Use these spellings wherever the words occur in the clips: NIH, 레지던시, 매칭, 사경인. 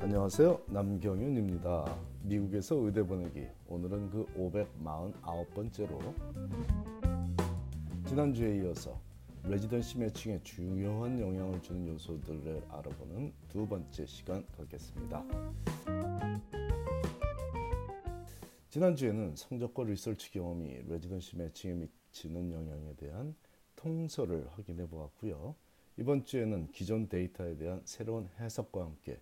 안녕하세요, 남경윤입니다. 미국에서 의대 보내기, 오늘은 그 549번째로 지난주에 이어서 레지던시 매칭에 중요한 영향을 주는 요소들을 알아보는 두 번째 시간 갖겠습니다. 지난주에는 성적과 리서치 경험이 레지던시 매칭에 미치는 영향에 대한 통설을 확인해 보았고요. 이번 주에는 기존 데이터에 대한 새로운 해석과 함께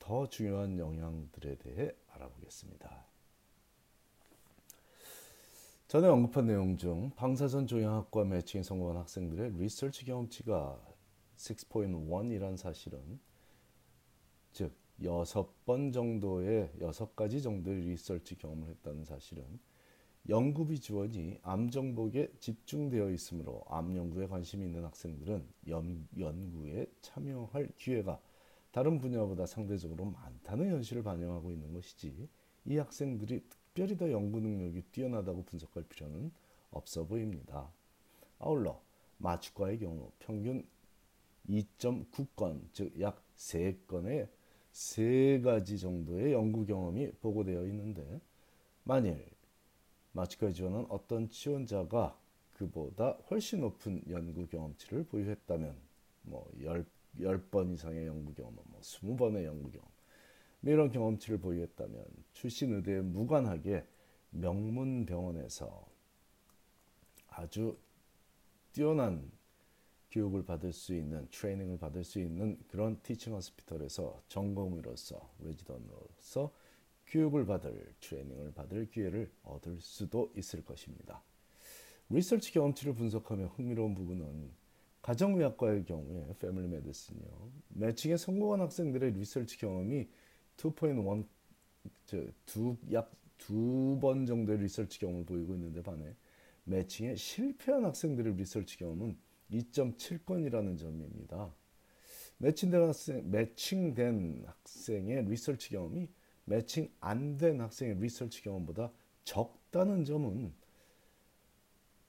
더 중요한 영향들에 대해 알아보겠습니다. 전에 언급한 내용 중 방사선 조향학과 매칭에 성공한 학생들의 리서치 경험치가 6.1이라는 사실은, 즉 6번 정도의 6가지 정도의 리서치 경험을 했다는 사실은 연구비 지원이 암 정복에 집중되어 있으므로 암 연구에 관심이 있는 학생들은 연구에 참여할 기회가 다른 분야보다 상대적으로 많다는 현실을 반영하고 있는 것이지, 이 학생들이 특별히 더 연구 능력이 뛰어나다고 분석할 필요는 없어 보입니다. 아울러 마취과의 경우 평균 2.9건, 즉 약 3건의 3가지 정도의 연구 경험이 보고되어 있는데, 만일 마취과에 지원한 어떤 지원자가 그보다 훨씬 높은 연구 경험치를 보유했다면, 10번 이상의 연구 경험, 20번의 연구 경험, 이런 경험치를 보유했다면 출신 의대에 무관하게 명문 병원에서 아주 뛰어난 교육을 받을 수 있는, 트레이닝을 받을 수 있는 그런 티칭 호스피털에서 전공의로서, 레지던으로서 교육을 받을, 트레이닝을 받을 기회를 얻을 수도 있을 것입니다. 리서치 경험치를 분석하며 흥미로운 부분은 가정의학과의 경우에 패밀리 메디슨이요, 매칭에 성공한 학생들의 리서치 경험이 2.1, 약 2번 정도의 리서치 경험을 보이고 있는데 반해 매칭에 실패한 학생들의 리서치 경험은 2.7건이라는 점입니다. 매칭된 학생의 리서치 경험이 매칭 안 된 학생의 리서치 경험보다 적다는 점은,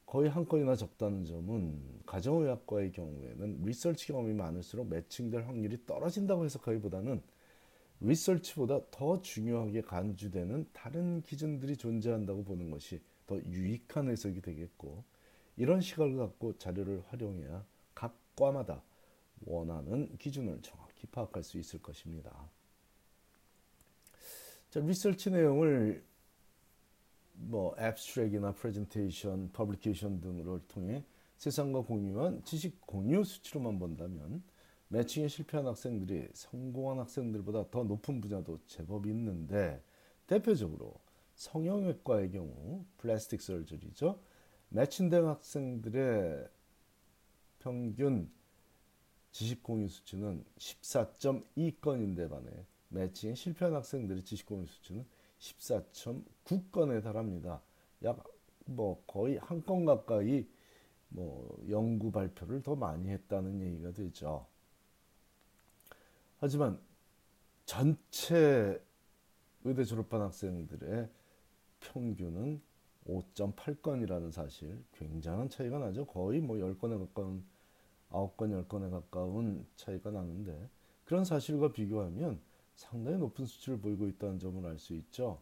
거의 한 건이나 적다는 점은 가정의학과의 경우에는 리서치 경험이 많을수록 매칭될 확률이 떨어진다고 해석하기보다는 리서치보다 더 중요하게 간주되는 다른 기준들이 존재한다고 보는 것이 더 유익한 해석이 되겠고, 이런 시각을 갖고 자료를 활용해야 각 과마다 원하는 기준을 정확히 파악할 수 있을 것입니다. 자, 리서치 내용을 앱스트랙이나 프레젠테이션, 퍼블리케이션 등을 통해 세상과 공유한 지식 공유 수치로만 본다면 매칭에 실패한 학생들이 성공한 학생들보다 더 높은 분야도 제법 있는데, 대표적으로 성형외과의 경우 플라스틱 서저리죠. 매칭된 학생들의 평균 지식 공유 수치는 14.2건인데 반해 매칭에 실패한 학생들의 지식 공유 수치는 14.9건에 달합니다. 약 거의 한 건 가까이 연구 발표를 더 많이 했다는 얘기가 되죠. 하지만 전체 의대 졸업반 학생들의 평균은 5.8건이라는 사실, 굉장한 차이가 나죠. 거의 10건에 가까운, 9건, 10건에 가까운 차이가 나는데, 그런 사실과 비교하면 상당히 높은 수치를 보이고 있다는 점을 알 수 있죠.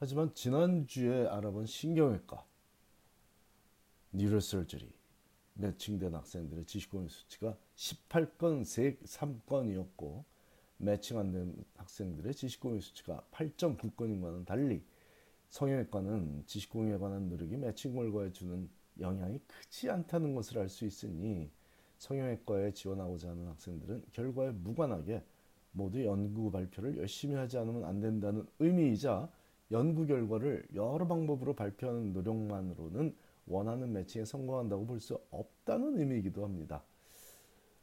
하지만 지난주에 알아본 신경외과, 뉴로서저리, 매칭된 학생들의 지식 공유 수치가 18건, 3건이었고 매칭 안 된 학생들의 지식 공유 수치가 8.9건인과는 달리 성형외과는 지식 공유에 관한 노력이 매칭 결과에 주는 영향이 크지 않다는 것을 알 수 있으니, 성형외과에 지원하고자 하는 학생들은 결과에 무관하게 모두 연구 발표를 열심히 하지 않으면 안 된다는 의미이자, 연구 결과를 여러 방법으로 발표하는 노력만으로는 원하는 매칭에 성공한다고 볼 수 없다는 의미이기도 합니다.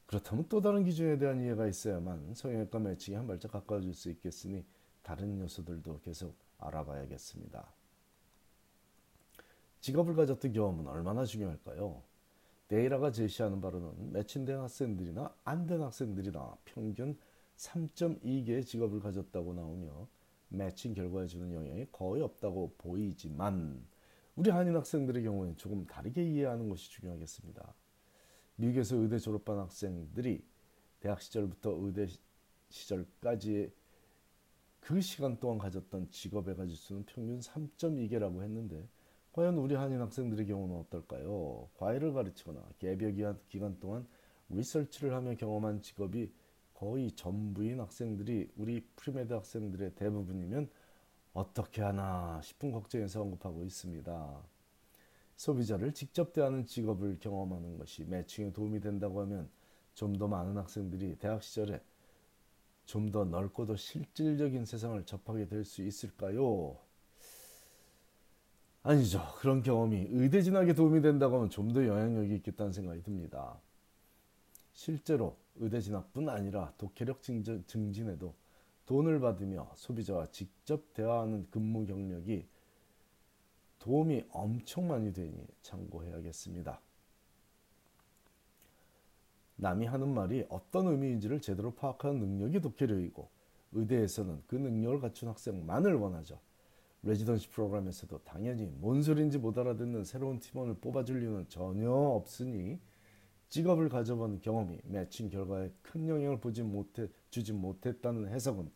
그렇다면 또 다른 기준에 대한 이해가 있어야만 성형외과 매칭에 한 발짝 가까워질 수 있겠으니 다른 요소들도 계속 알아봐야겠습니다. 직업을 가졌던 경험은 얼마나 중요할까요? 데이라가 제시하는 바로는 매칭된 학생들이나 안 된 학생들이나 평균 3.2개의 직업을 가졌다고 나오며 매칭 결과에 주는 영향이 거의 없다고 보이지만, 우리 한인 학생들의 경우에는 조금 다르게 이해하는 것이 중요하겠습니다. 미국에서 의대 졸업반 학생들이 대학 시절부터 의대 시절까지의 그 시간 동안 가졌던 직업의 가짓수는 평균 3.2개라고 했는데 과연 우리 한인 학생들의 경우는 어떨까요? 과외를 가르치거나 개별 기간 동안 리서치를 하며 경험한 직업이 거의 전부인 학생들이 우리 프리메드 학생들의 대부분이면 어떻게 하나 싶은 걱정에서 언급하고 있습니다. 소비자를 직접 대하는 직업을 경험하는 것이 매칭에 도움이 된다고 하면 좀 더 많은 학생들이 대학 시절에 좀 더 넓고 더 실질적인 세상을 접하게 될 수 있을까요? 아니죠. 그런 경험이 의대 진학에 도움이 된다고 하면 좀 더 영향력이 있겠다는 생각이 듭니다. 실제로 의대 진학뿐 아니라 독해력 증진에도 돈을 받으며 소비자와 직접 대화하는 근무 경력이 도움이 엄청 많이 되니 참고해야겠습니다. 남이 하는 말이 어떤 의미인지를 제대로 파악하는 능력이 독해력이고 의대에서는 그 능력을 갖춘 학생만을 원하죠. 레지던시 프로그램에서도 당연히 뭔 소린지 못 알아듣는 새로운 팀원을 뽑아줄 이유는 전혀 없으니 직업을 가져본 경험이 매칭 결과에 큰 영향을 주지 못했다는 해석은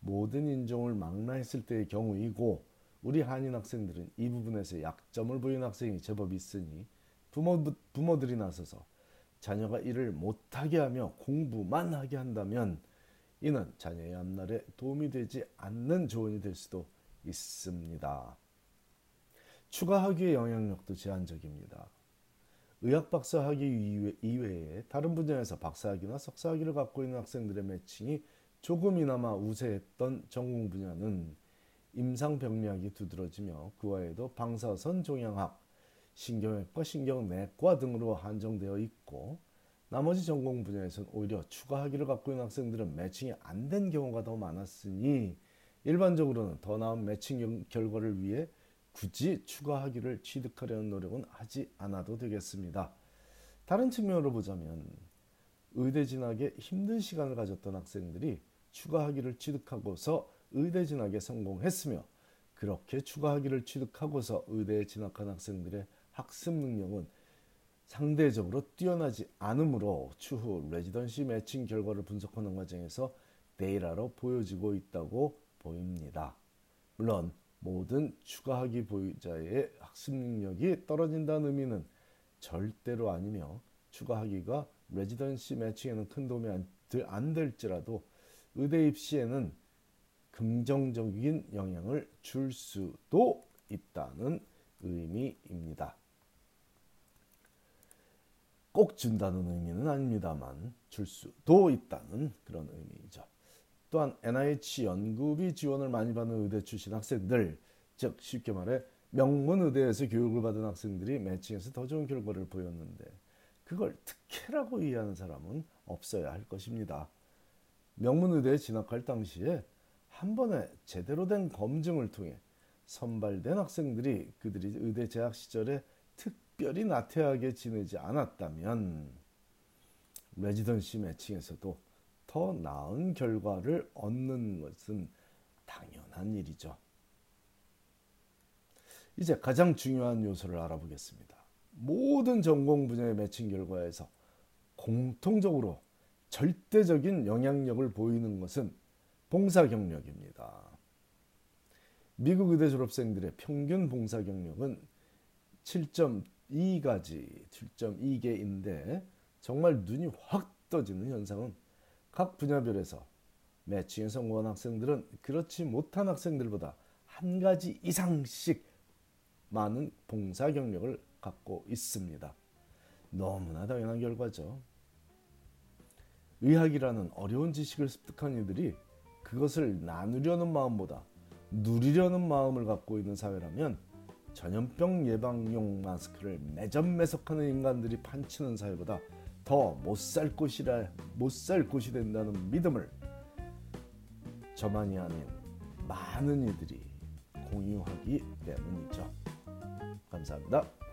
모든 인종을 망라했을 때의 경우이고 우리 한인 학생들은 이 부분에서 약점을 보이는 학생이 제법 있으니 부모들이 나서서 자녀가 일을 못하게 하며 공부만 하게 한다면 이는 자녀의 앞날에 도움이 되지 않는 조언이 될 수도 있습니다. 추가 학위의 영향력도 제한적입니다. 의학 박사 학위 이외에 다른 분야에서 박사 학위나 석사 학위를 갖고 있는 학생들의 매칭이 조금이나마 우세했던 전공 분야는 임상 병리학이 두드러지며 그 외에도 방사선 종양학, 신경외과, 신경내과 등으로 한정되어 있고 나머지 전공 분야에서는 오히려 추가 학위를 갖고 있는 학생들은 매칭이 안 된 경우가 더 많았으니 일반적으로는 더 나은 매칭 결과를 위해 굳이 추가 학위를 취득하려는 노력은 하지 않아도 되겠습니다. 다른 측면으로 보자면 의대 진학에 힘든 시간을 가졌던 학생들이 추가 학위를 취득하고서 의대 진학에 성공했으며 그렇게 추가 학위를 취득하고서 의대에 진학한 학생들의 학습 능력은 상대적으로 뛰어나지 않으므로 추후 레지던시 매칭 결과를 분석하는 과정에서 데이터로 보여지고 있다고 보입니다. 물론 모든 추가 학위 보유자의 학습 능력이 떨어진다는 의미는 절대로 아니며 추가 학위가 레지던시 매칭에는 큰 도움이 안 될지라도 의대 입시에는 긍정적인 영향을 줄 수도 있다는 의미입니다. 꼭 준다는 의미는 아닙니다만 줄 수도 있다는 그런 의미이죠. 또한 NIH 연구비 지원을 많이 받는 의대 출신 학생들, 즉 쉽게 말해 명문 의대에서 교육을 받은 학생들이 매칭에서 더 좋은 결과를 보였는데 그걸 특혜라고 이해하는 사람은 없어야 할 것입니다. 명문 의대에 진학할 당시에 한 번에 제대로 된 검증을 통해 선발된 학생들이 그들이 의대 재학 시절에 특별히 나태하게 지내지 않았다면 레지던시 매칭에서도 더 나은 결과를 얻는 것은 당연한 일이죠. 이제 가장 중요한 요소를 알아보겠습니다. 모든 전공 분야의 매칭 결과에서 공통적으로 절대적인 영향력을 보이는 것은 봉사 경력입니다. 미국 의대 졸업생들의 평균 봉사 경력은 7.2개인데 정말 눈이 확 떠지는 현상은 각 분야별에서 매칭에 성공한 학생들은 그렇지 못한 학생들보다 한 가지 이상씩 많은 봉사 경력을 갖고 있습니다. 너무나 당연한 결과죠. 의학이라는 어려운 지식을 습득한 이들이 그것을 나누려는 마음보다 누리려는 마음을 갖고 있는 사회라면 전염병 예방용 마스크를 매점매석하는 인간들이 판치는 사회보다 더 못 살 곳이 된다는 믿음을 저만이 아닌 많은 이들이 공유하기 때문이죠. 감사합니다.